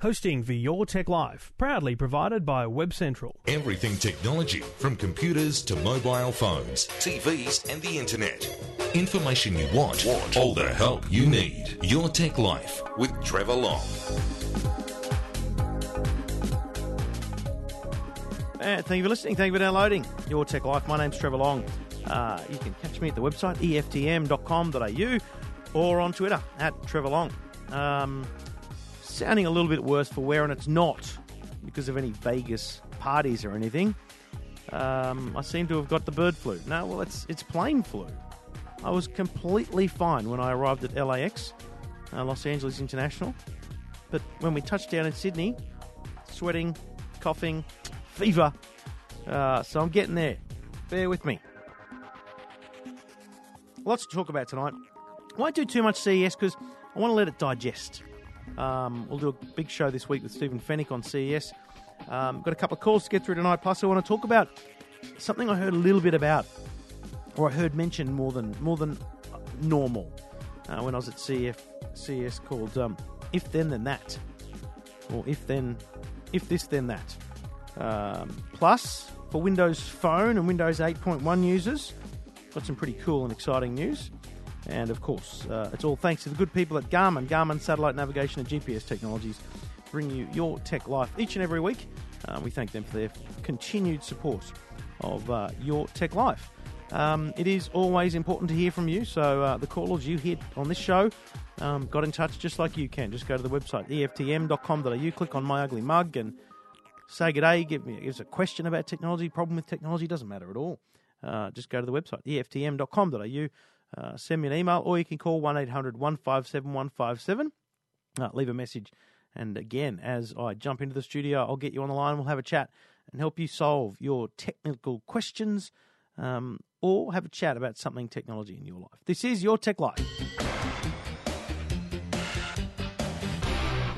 Hosting for your tech life, proudly provided by Web Central. Everything technology, from computers to mobile phones, TVs and the internet. Information you want, all the help you need. Your Tech Life with Trevor Long. And thank you for listening, thank you for downloading Your Tech Life. My name's Trevor Long. You can catch me at the website eftm.com.au or on Twitter at Trevor Long. Sounding a little bit worse for wear, and it's not because of any Vegas parties or anything. I seem to have got the bird flu. No, well, it's plain flu. I was completely fine when I arrived at LAX, Los Angeles International. But when we touched down in Sydney, sweating, coughing, fever. So I'm getting there. Bear with me. Lots to talk about tonight. I won't do too much CES because I want to let it digest. We'll do a big show this week with Stephen Fennec on CES. Got a couple of calls to get through tonight. Plus, I want to talk about something I heard a little bit about, or I heard mentioned more than normal when I was at CES, called "If Then Then That," or "If This Then That." Plus, for Windows Phone and Windows 8.1 users, got some pretty cool and exciting news. And, of course, it's all thanks to the good people at Garmin. Garmin Satellite Navigation and GPS Technologies bring you Your Tech Life each and every week. We thank them for their continued support of Your Tech Life. It is always important to hear from you, so the callers you hear on this show got in touch just like you can. Just go to the website, eftm.com.au, click on My Ugly Mug and say good day, give us a question about technology, problem with technology, doesn't matter at all. Just go to the website, eftm.com.au. Send me an email, or you can call 1-800-157-157. Leave a message. And again, as I jump into the studio, I'll get you on the line. We'll have a chat and help you solve your technical questions, or have a chat about something technology in your life. This is Your Tech Life.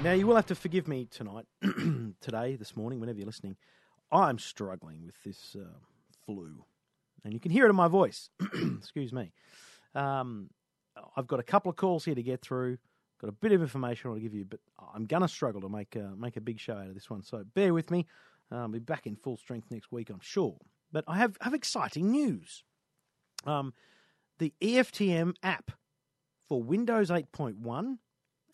Now, you will have to forgive me tonight, today, this morning, whenever you're listening. I'm struggling with this flu. And you can hear it in my voice. Excuse me. I've got a couple of calls here to get through. Got a bit of information I want to give you, but I'm going to struggle to make a big show out of this one. So bear with me. I'll be back in full strength next week, I'm sure. But I have exciting news. The EFTM app for Windows 8.1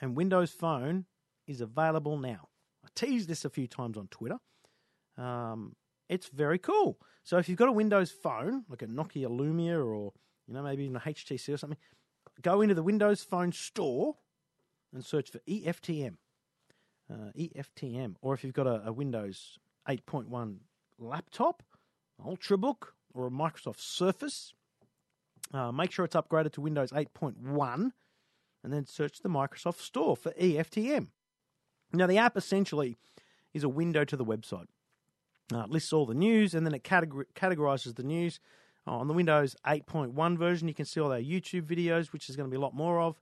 and Windows Phone is available now. I teased this a few times on Twitter. It's very cool. So if you've got a Windows phone, like a Nokia Lumia or, maybe even a HTC or something, go into the Windows Phone store and search for EFTM. EFTM. Or if you've got a Windows 8.1 laptop, an Ultrabook, or a Microsoft Surface, make sure it's upgraded to Windows 8.1 and then search the Microsoft store for EFTM. Now, the app essentially is a window to the website. It lists all the news, and then it categorises the news. On the Windows 8.1 version, you can see all our YouTube videos, which is going to be a lot more of.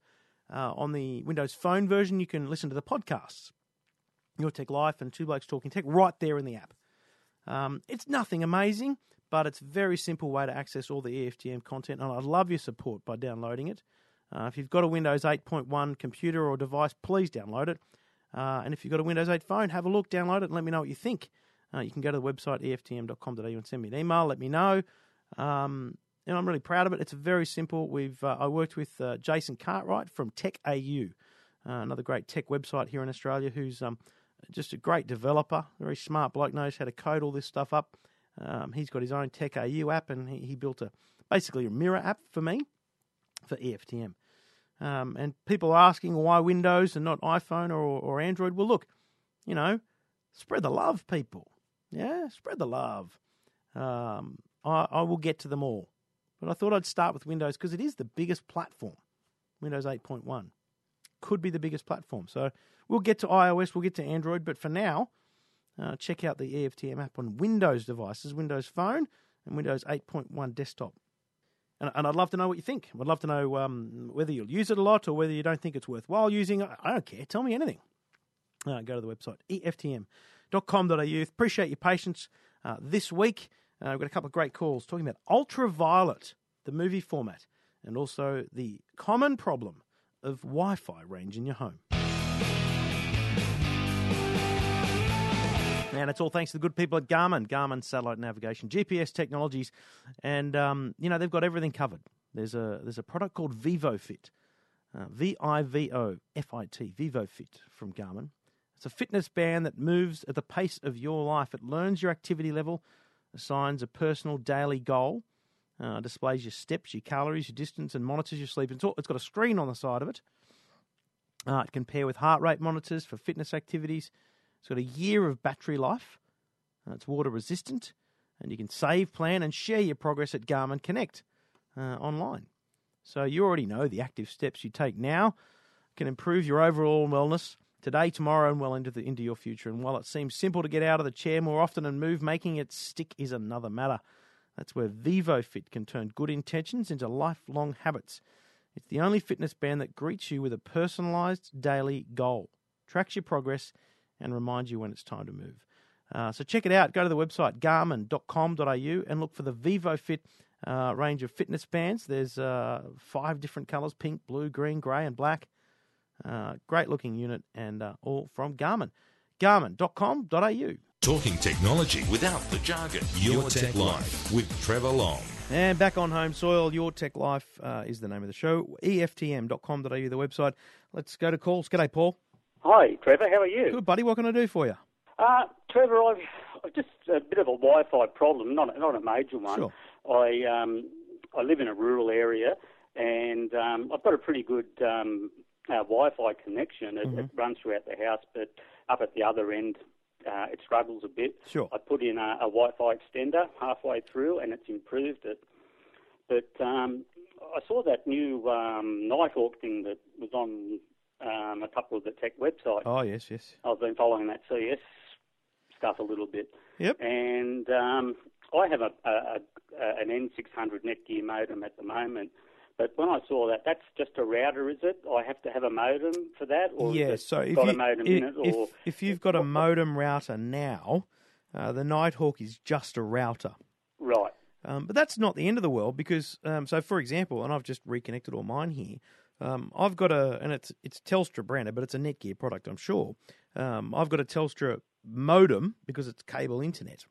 On the Windows Phone version, you can listen to the podcasts, Your Tech Life and Two Blokes Talking Tech, right there in the app. It's nothing amazing, but it's a very simple way to access all the EFTM content, and I'd love your support by downloading it. If you've got a Windows 8.1 computer or device, please download it. And if you've got a Windows 8 phone, have a look, download it, and let me know what you think. You can go to the website, eftm.com.au, and send me an email. Let me know. And I'm really proud of it. It's very simple. I worked with Jason Cartwright from TechAU, another great tech website here in Australia, who's just a great developer, very smart bloke, knows how to code all this stuff up. He's got his own TechAU app, and he built basically a mirror app for me for EFTM. And people are asking why Windows and not iPhone or Android. Well, look, spread the love, people. Yeah, spread the love. I will get to them all. But I thought I'd start with Windows because it is the biggest platform. Windows 8.1 could be the biggest platform. So we'll get to iOS, we'll get to Android. But for now, check out the EFTM app on Windows devices, Windows Phone and Windows 8.1 desktop. And I'd love to know what you think. I'd love to know whether you'll use it a lot or whether you don't think it's worthwhile using. I don't care. Tell me anything. Go to the website, eftm.com.au. Appreciate your patience this week. We've got a couple of great calls talking about Ultraviolet, the movie format, and also the common problem of Wi-Fi range in your home. And it's all thanks to the good people at Garmin, Garmin Satellite Navigation, GPS Technologies. And, you know, they've got everything covered. There's a product called VivoFit, V-I-V-O-F-I-T, VivoFit from Garmin. It's a fitness band that moves at the pace of your life. It learns your activity level, assigns a personal daily goal, displays your steps, your calories, your distance, and monitors your sleep. It's got a screen on the side of it. It can pair with heart rate monitors for fitness activities. It's got a year of battery life. It's water resistant, and you can save, plan, and share your progress at Garmin Connect online. So you already know the active steps you take now can improve your overall wellness today, tomorrow, and well into your future. And while it seems simple to get out of the chair more often and move, making it stick is another matter. That's where VivoFit can turn good intentions into lifelong habits. It's the only fitness band that greets you with a personalised daily goal, tracks your progress, and reminds you when it's time to move. So check it out. Go to the website, garmin.com.au, and look for the VivoFit range of fitness bands. There's 5 different colours, pink, blue, green, grey, and black. Great-looking unit, and all from Garmin. Garmin.com.au. Talking technology without the jargon. Your Tech Life with Trevor Long. And back on home soil, Your Tech Life is the name of the show. EFTM.com.au, the website. Let's go to calls. G'day, Paul. Hi, Trevor. How are you? Good, buddy. What can I do for you? Trevor, I've just a bit of a Wi-Fi problem, not a major one. Sure. I live in a rural area, and I've got a pretty good Wi-Fi connection. It runs throughout the house, but up at the other end, it struggles a bit. Sure. I put in a Wi-Fi extender halfway through, and it's improved it. But I saw that new Nighthawk thing that was on a couple of the tech websites. Oh, yes, yes. I've been following that CES stuff a little bit. Yep. And I have an N600 Netgear modem at the moment, but when I saw that, that's just a router, is it? I have to have a modem for that? Or yeah, so if you've got a modem router now, the Nighthawk is just a router. Right. But that's not the end of the world because, so for example, and I've just reconnected all mine here, I've got and it's Telstra branded, but it's a Netgear product, I'm sure. I've got a Telstra modem because it's cable internet.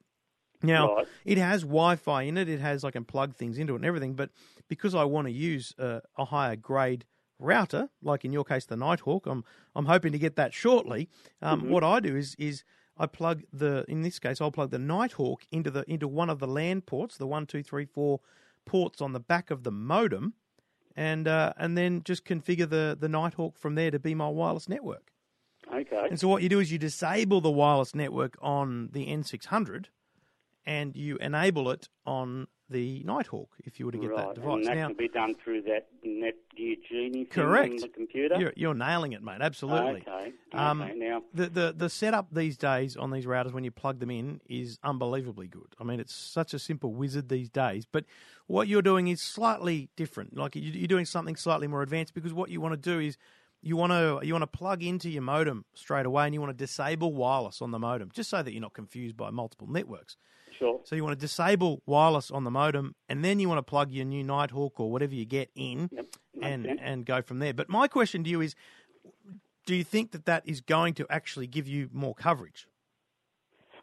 Now, right. It has Wi-Fi in it. It has, I can plug things into it and everything, but because I want to use a higher grade router, like in your case, the Nighthawk, I'm hoping to get that shortly. What I do is I plug I'll plug the Nighthawk into one of the LAN ports, the 1, 2, 3, 4 ports on the back of the modem, and then just configure the Nighthawk from there to be my wireless network. Okay. And so what you do is you disable the wireless network on the N600, and you enable it on the Nighthawk if you were to get that device. And that can be done through that Netgear Genie thing on the computer? You're nailing it, mate, absolutely. Okay, now. The setup these days on these routers when you plug them in is unbelievably good. I mean, it's such a simple wizard these days. But what you're doing is slightly different. Like you're doing something slightly more advanced because what you want to do is you want to plug into your modem straight away and you want to disable wireless on the modem just so that you're not confused by multiple networks. Sure. So you want to disable wireless on the modem, and then you want to plug your new Nighthawk or whatever you get in and go from there. But my question to you is, do you think that is going to actually give you more coverage?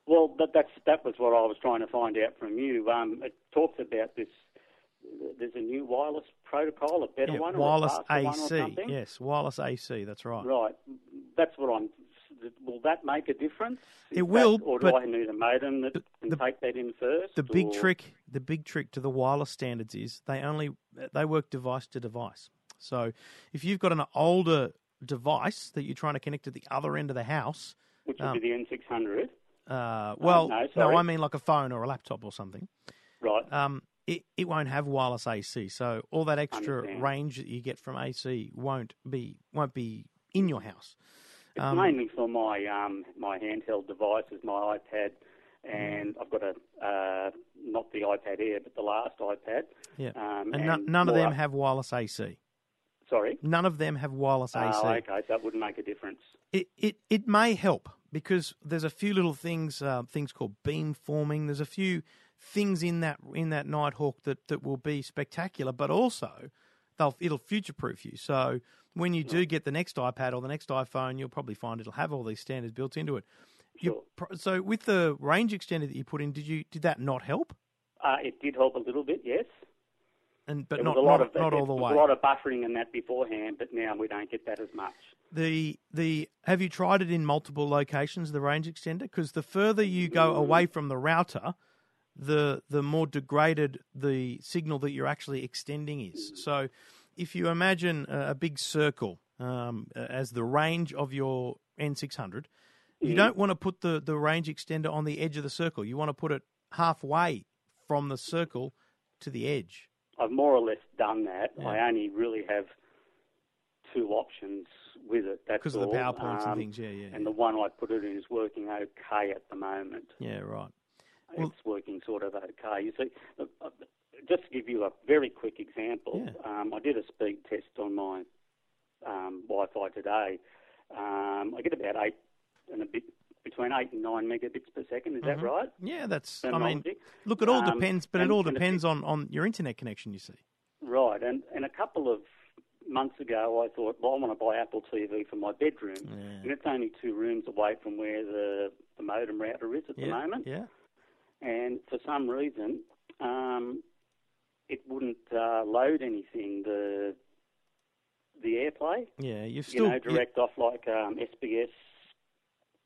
Well, that was what I was trying to find out from you. It talks about this. There's a new wireless protocol, a better one? Wireless or AC, one or something? Yes, wireless AC, that's right. Right, that's what I'm... Will that make a difference? Or do I need a modem that can take that in first? The big trick to the wireless standards is they work device to device. So if you've got an older device that you're trying to connect to the other end of the house, which would be the N600. I mean like a phone or a laptop or something. Right. It won't have wireless AC, so all that extra range that you get from AC won't be in your house. It's mainly for my my handheld devices, my iPad, and I've got not the iPad Air, but the last iPad. Yeah, and none of them have wireless AC. Sorry? None of them have wireless AC. Oh, okay, so it wouldn't make a difference. It may help because there's a few little things called beamforming. There's a few things in that Nighthawk that will be spectacular, but also it'll future-proof you. So when you do get the next iPad or the next iPhone, you'll probably find it'll have all these standards built into it. So with the range extender that you put in, did that not help? It did help a little bit, yes. But not all the way. There was a lot of buffering in that beforehand, but now we don't get that as much. Have you tried it in multiple locations, the range extender? Because the further you go away from the router, the more degraded the signal that you're actually extending is. So if you imagine a big circle as the range of your N600, you don't want to put the range extender on the edge of the circle. You want to put it halfway from the circle to the edge. I've more or less done that. Yeah. I only really have two options with it. That's because of the PowerPoints and things, And the one I put it in is working okay at the moment. Yeah, right. It's working sort of okay. You see, look, just to give you a very quick example, I did a speed test on my Wi-Fi today. I get about 8 and a bit, between 8 and 9 megabits per second. Is that right? Yeah, that's... look, it all depends, but it all depends on your internet connection, you see. Right, and a couple of months ago, I thought, well, I want to buy Apple TV for my bedroom, and it's only 2 rooms away from where the modem router is at the moment. Yeah. And for some reason, it wouldn't load anything, the AirPlay. Yeah, you've still... You know, direct off like SBS...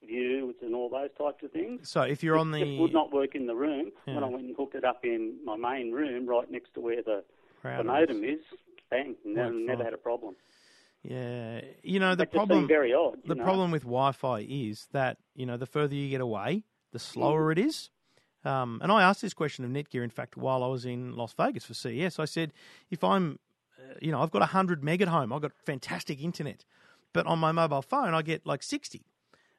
views and all those types of things. So if you're on the... It would not work in the room. Yeah. When I went and hooked it up in my main room, right next to where the modem is, bang, never had a problem. Yeah. You know, the problem... very odd. The problem with Wi-Fi is that, you know, the further you get away, the slower it is. And I asked this question of Netgear, in fact, while I was in Las Vegas for CES. I said, if I'm, you know, I've got 100 meg at home, I've got fantastic internet, but on my mobile phone, I get like 60.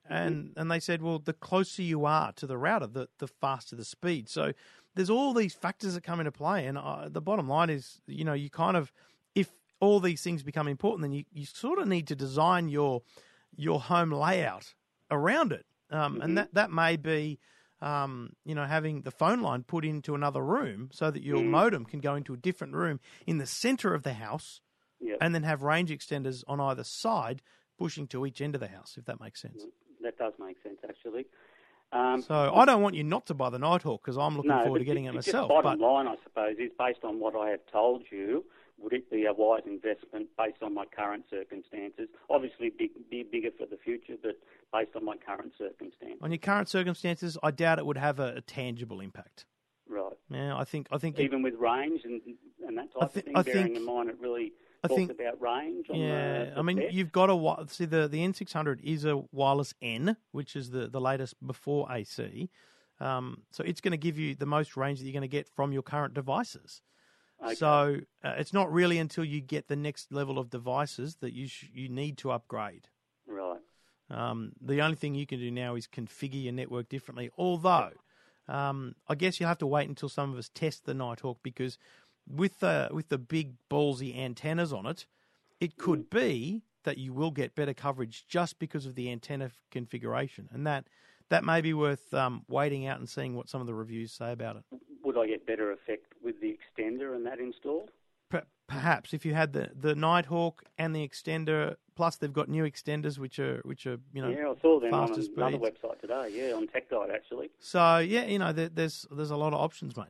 And they said, well, the closer you are to the router, the faster the speed. So there's all these factors that come into play. And the bottom line is, you know, you kind of, if all these things become important, then you sort of need to design your home layout around it. And that may be, you know, having the phone line put into another room so that your modem can go into a different room in the center of the house and then have range extenders on either side pushing to each end of the house, if that makes sense. That does make sense, actually. So I don't want you not to buy the Nighthawk because I'm looking forward to getting it myself. The bottom line, I suppose, is based on what I have told you, would it be a wise investment based on my current circumstances? Obviously, be bigger for the future, but based on my current circumstances. On your current circumstances, I doubt it would have a tangible impact. Right. Yeah, I think even with range and that type of thing, bearing in mind it really... talked about range. On the I mean, test. You've got to see the N600 is a wireless N, which is the latest before AC. So it's going to give you the most range that you're going to get from your current devices. Okay. So it's not really until you get the next level of devices that you need to upgrade. Right. The only thing you can do now is configure your network differently. Although, I guess you'll have to wait until some of us test the Nighthawk because. With the big ballsy antennas on it, it could be that you will get better coverage just because of the antenna configuration, and that may be worth waiting out and seeing what some of the reviews say about it. Would I get better effect with the extender and that installed? Perhaps if you had the Nighthawk and the extender, plus they've got new extenders which are you know I saw them on another website today. Yeah, on TechAU actually. So yeah, you know there's a lot of options, mate.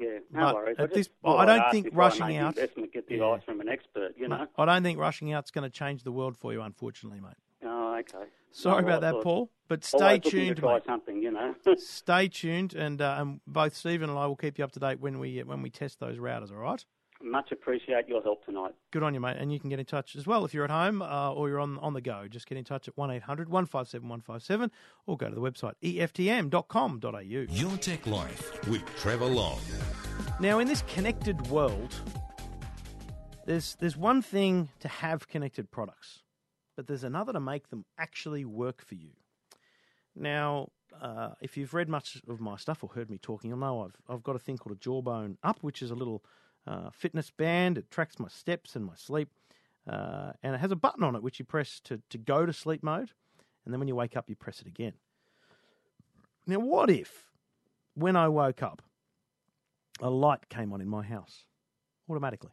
Yeah, no worries. I don't think rushing out... Get the advice from an expert, you know? I don't think rushing out's going to change the world for you, unfortunately, mate. Oh, okay. Sorry about that, Paul, but stay tuned, mate. Something, you know? Stay tuned, and both Stephen and I will keep you up to date when we test those routers, all right? Much appreciate your help tonight. Good on you, mate, and you can get in touch as well if you're at home or you're on the go. Just get in touch at 1800 157 157 or go to the website eftm.com.au. Your Tech Life with Trevor Long. Now, in this connected world, there's one thing to have connected products, but there's another to make them actually work for you. Now... if you've read much of my stuff or heard me talking, you'll know I've got a thing called a Jawbone Up, which is a little fitness band. It tracks my steps and my sleep, and it has a button on it which you press to go to sleep mode, and then when you wake up, you press it again. Now, what if when I woke up, a light came on in my house automatically?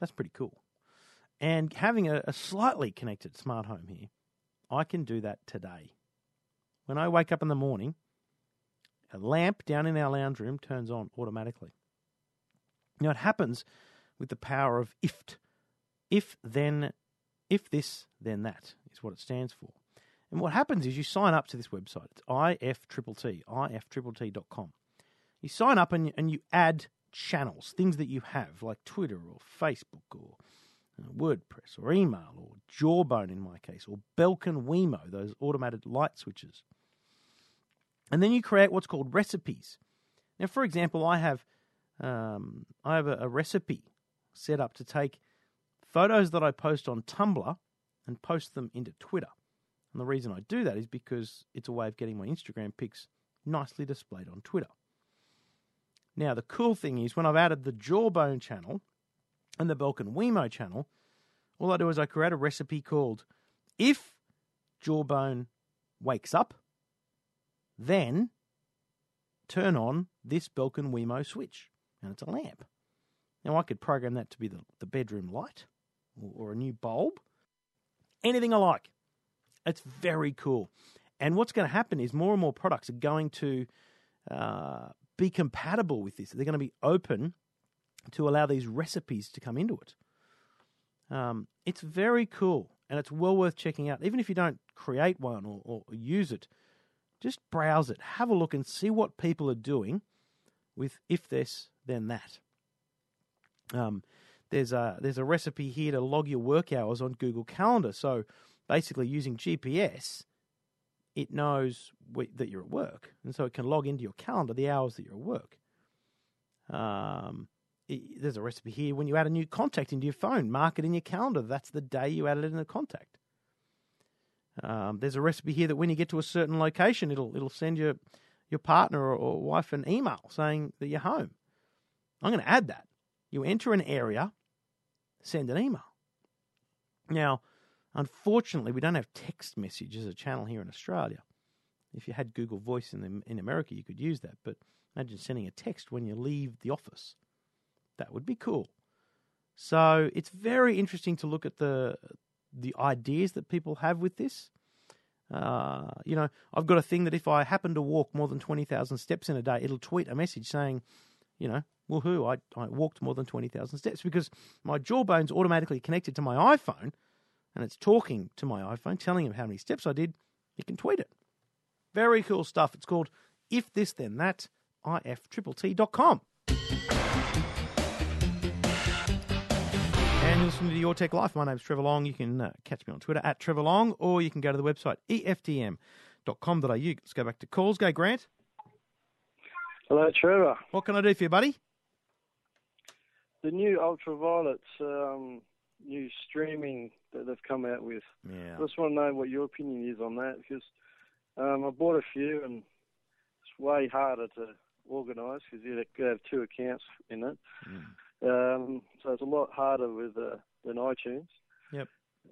That's pretty cool. And having a slightly connected smart home here, I can do that today. When I wake up in the morning, a lamp down in our lounge room turns on automatically. Now, it happens with the power of IFT. If, then, if this, then that is what it stands for. And what happens is you sign up to this website. It's IFTTT, ifttt.com. You sign up and you add channels, things that you have, like Twitter or Facebook or WordPress or email or Jawbone in my case, or Belkin Wemo, those automated light switches. And then you create what's called recipes. Now, for example, I have a recipe set up to take photos that I post on Tumblr and post them into Twitter. And the reason I do that is because it's a way of getting my Instagram pics nicely displayed on Twitter. Now, the cool thing is when I've added the Jawbone channel and the Belkin Wemo channel, all I do is I create a recipe called If Jawbone Wakes Up, then turn on this Belkin Wemo switch. And it's a lamp. Now, I could program that to be the bedroom light or a new bulb. Anything I like. It's very cool. And what's going to happen is more and more products are going to be compatible with this. They're going to be open to allow these recipes to come into it. It's very cool, and it's well worth checking out. Even if you don't create one or use it, just browse it. Have a look and see what people are doing with if this, then that. There's a recipe here to log your work hours on Google Calendar. So basically using GPS, it knows that you're at work. And so it can log into your calendar the hours that you're at work. There's a recipe here. When you add a new contact into your phone, mark it in your calendar. That's the day you added it in the contact. There's a recipe here that when you get to a certain location, it'll send your partner or wife an email saying that you're home. I'm going to add that. You enter an area, send an email. Now, unfortunately, we don't have text message as a channel here in Australia. If you had Google Voice in America, you could use that. But imagine sending a text when you leave the office. That would be cool. So it's very interesting to look at the ideas that people have with this. I've got a thing that if I happen to walk more than 20,000 steps in a day, it'll tweet a message saying, woohoo, I walked more than 20,000 steps because my Jawbone's automatically connected to my iPhone. And it's talking to my iPhone, telling him how many steps I did. You can tweet it. Very cool stuff. It's called If This Then That, ifttt.com. And you're listening to Your Tech Life. My name's Trevor Long. You can catch me on Twitter at Trevor Long, or you can go to the website eftm.com.au. Let's go back to calls. Go, Grant. Hello, Trevor. What can I do for you, buddy? The new Ultraviolet new streaming that they've come out with. Yeah. I just want to know what your opinion is on that, because I bought a few and it's way harder to organise because you have two accounts in it. Mm. So it's a lot harder with than iTunes. Yep.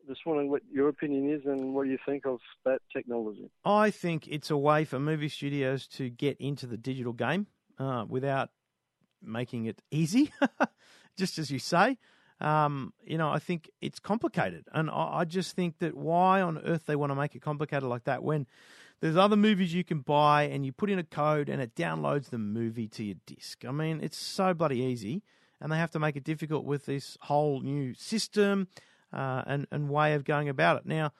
Just wondering what your opinion is and what you think of that technology. I think it's a way for movie studios to get into the digital game without making it easy, just as you say. I think it's complicated, and I just think that why on earth they want to make it complicated like that when there's other movies you can buy and you put in a code and it downloads the movie to your disc. I mean, it's so bloody easy, and they have to make it difficult with this whole new system and way of going about it. Now,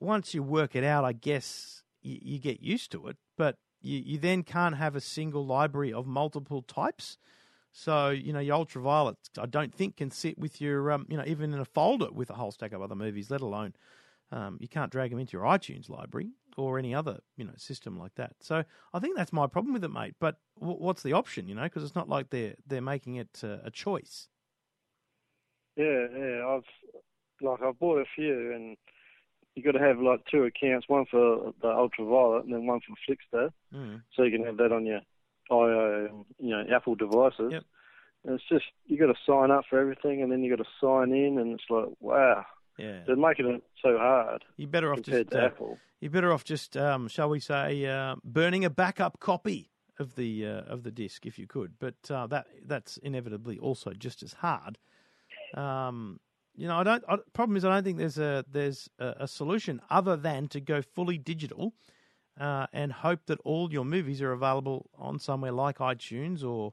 once you work it out, I guess you get used to it, but you then can't have a single library of multiple types. So, your Ultraviolet, I don't think, can sit with your, even in a folder with a whole stack of other movies, let alone you can't drag them into your iTunes library or any other, system like that. So I think that's my problem with it, mate. But what's the option, because it's not like they're making it a choice. Yeah. I've bought a few, and you got to have, two accounts, one for the Ultraviolet and then one for Flixster. Mm. So you can have that on your Apple devices. Yep. And it's just, you got to sign up for everything and then you got to sign in, and it's like, wow. Yeah. They're making it so hard. You're better off just, shall we say, burning a backup copy of the disc if you could. But that's inevitably also just as hard. Problem is I don't think there's a solution other than to go fully digital and hope that all your movies are available on somewhere like iTunes or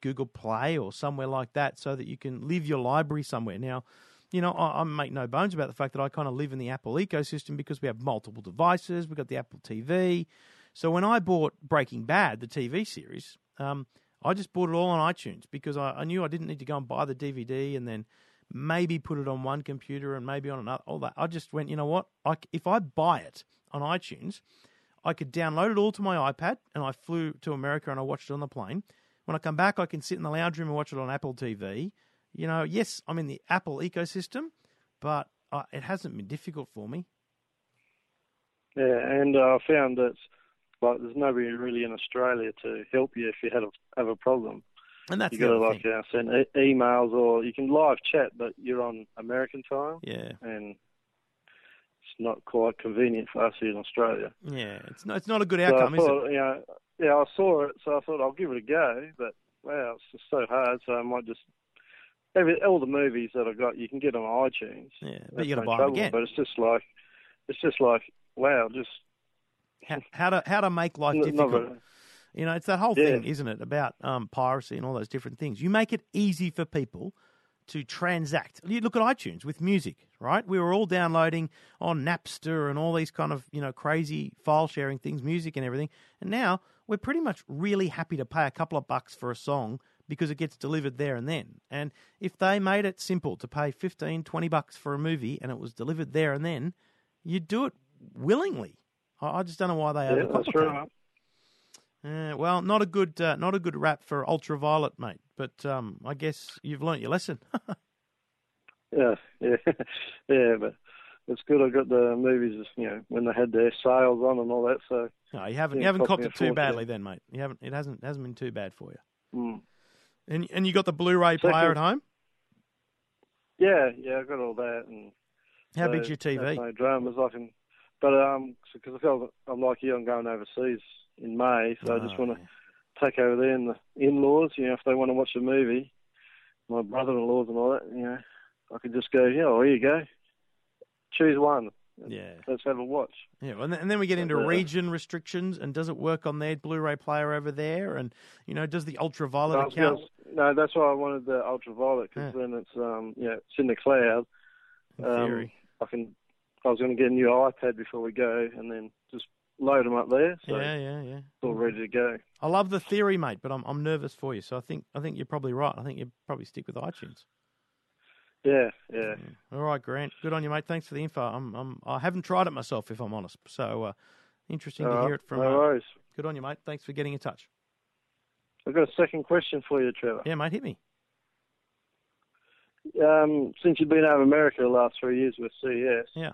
Google Play or somewhere like that, so that you can live your library somewhere. Now, you know, I make no bones about the fact that I kind of live in the Apple ecosystem because we have multiple devices. We've got the Apple TV. So when I bought Breaking Bad, the TV series, I just bought it all on iTunes because I knew I didn't need to go and buy the DVD and then maybe put it on one computer and maybe on another, all that. I just went, you know what? If I buy it on iTunes, I could download it all to my iPad, and I flew to America and I watched it on the plane. When I come back, I can sit in the lounge room and watch it on Apple TV. You know, yes, I'm in the Apple ecosystem, but it hasn't been difficult for me. Yeah, and I found that there's nobody really in Australia to help you if you have a problem. And that's you got to send emails, or you can live chat, but you're on American time. Yeah, and it's not quite convenient for us here in Australia. Yeah, it's not a good outcome, is it? You know, yeah, I saw it, so I thought I'll give it a go. But wow, it's just so hard. So I might just all the movies that I got, you can get on iTunes. Yeah, but you got to buy them again. But it's just like wow, just. How to make life difficult. You know, it's that whole thing, isn't it, about piracy and all those different things. You make it easy for people to transact. You look at iTunes with music, right? We were all downloading on Napster and all these kind of, you know, crazy file sharing things, music and everything. And now we're pretty much really happy to pay a couple of bucks for a song because it gets delivered there and then. And if they made it simple to pay 15, 20 bucks for a movie and it was delivered there and then, you'd do it willingly. I just don't know why they overcomplicate. That's right. Well, not a good rap for Ultraviolet, mate. But I guess you've learnt your lesson. yeah. But it's good. I got the movies, you know, when they had their sales on and all that. So no, you haven't copped it too badly, then, mate. You haven't. It hasn't been too bad for you. Mm. And you got the Blu-ray player at home? Yeah, I got all that. And how big's your TV? No dramas, I can. But because I feel I'm like you, I'm going overseas in May, so I just want to take over there and the in-laws. You know, if they want to watch a movie, my brother-in-laws and all that, you know, I could just go, yeah, well, here you go, choose one. Yeah, let's have a watch. Yeah, and then we get into region restrictions, and does it work on their Blu-ray player over there? And you know, does the Ultraviolet account? No, that's why I wanted the Ultraviolet because then it's it's in the cloud. In theory, I was going to get a new iPad before we go and then just load them up there. So yeah. It's all ready to go. I love the theory, mate, but I'm nervous for you. So I think you're probably right. I think you probably stick with iTunes. Yeah. All right, Grant. Good on you, mate. Thanks for the info. I haven't tried it myself, if I'm honest. So interesting to hear it from you. No worries. Good on you, mate. Thanks for getting in touch. I've got a second question for you, Trevor. Yeah, mate, hit me. Since you've been over America the last 3 years with CES. Yeah.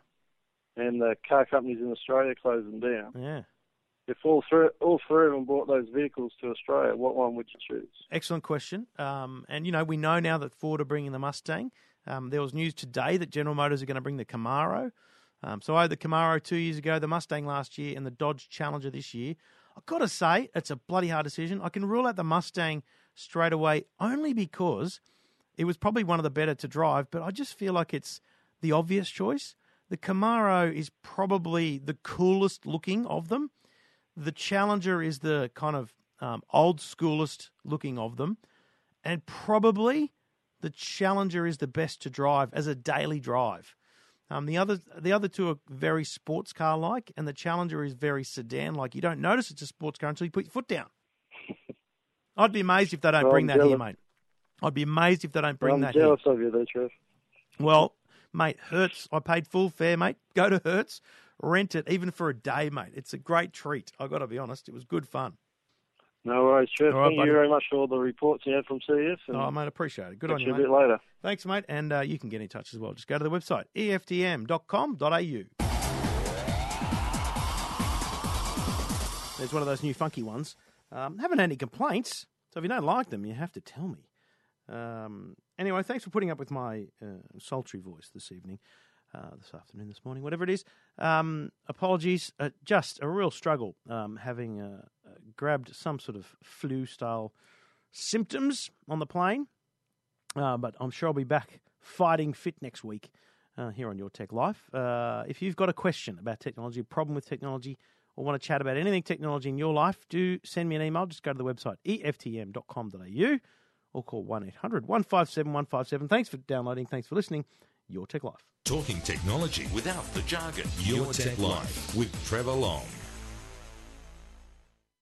And the car companies in Australia closed them down. Yeah. If all three of them brought those vehicles to Australia, what one would you choose? Excellent question. And, you know, we know now that Ford are bringing the Mustang. There was news today that General Motors are going to bring the Camaro. So I had the Camaro 2 years ago, the Mustang last year, and the Dodge Challenger this year. I've got to say, it's a bloody hard decision. I can rule out the Mustang straight away only because it was probably one of the better to drive, but I just feel like it's the obvious choice. The Camaro is probably the coolest looking of them. The Challenger is the kind of old schoolest looking of them. And probably the Challenger is the best to drive as a daily drive. The other two are very sports car-like, and the Challenger is very sedan-like. You don't notice it's a sports car until you put your foot down. I'd be amazed if they don't bring that here, mate. I'd be amazed if they don't bring that here. I'm jealous of you there, Trev. Well, mate, Hertz, I paid full fare, mate. Go to Hertz, rent it, even for a day, mate. It's a great treat. I've got to be honest. It was good fun. No worries, Trev. Right, thank you very much for all the reports you had from CES. Oh, mate, appreciate it. Good on you, mate. A bit later. Thanks, mate. And you can get in touch as well. Just go to the website, eftm.com.au. There's one of those new funky ones. Haven't had any complaints, so if you don't like them, you have to tell me. Anyway, thanks for putting up with my sultry voice this morning, whatever it is. Apologies, just a real struggle having grabbed some sort of flu-style symptoms on the plane. But I'm sure I'll be back fighting fit next week here on Your Tech Life. If you've got a question about technology, a problem with technology, or want to chat about anything technology in your life, do send me an email. Just go to the website, eftm.com.au, or call 1-800-157-157. Thanks for downloading. Thanks for listening. Your Tech Life. Talking technology without the jargon. Your Tech Life with Trevor Long.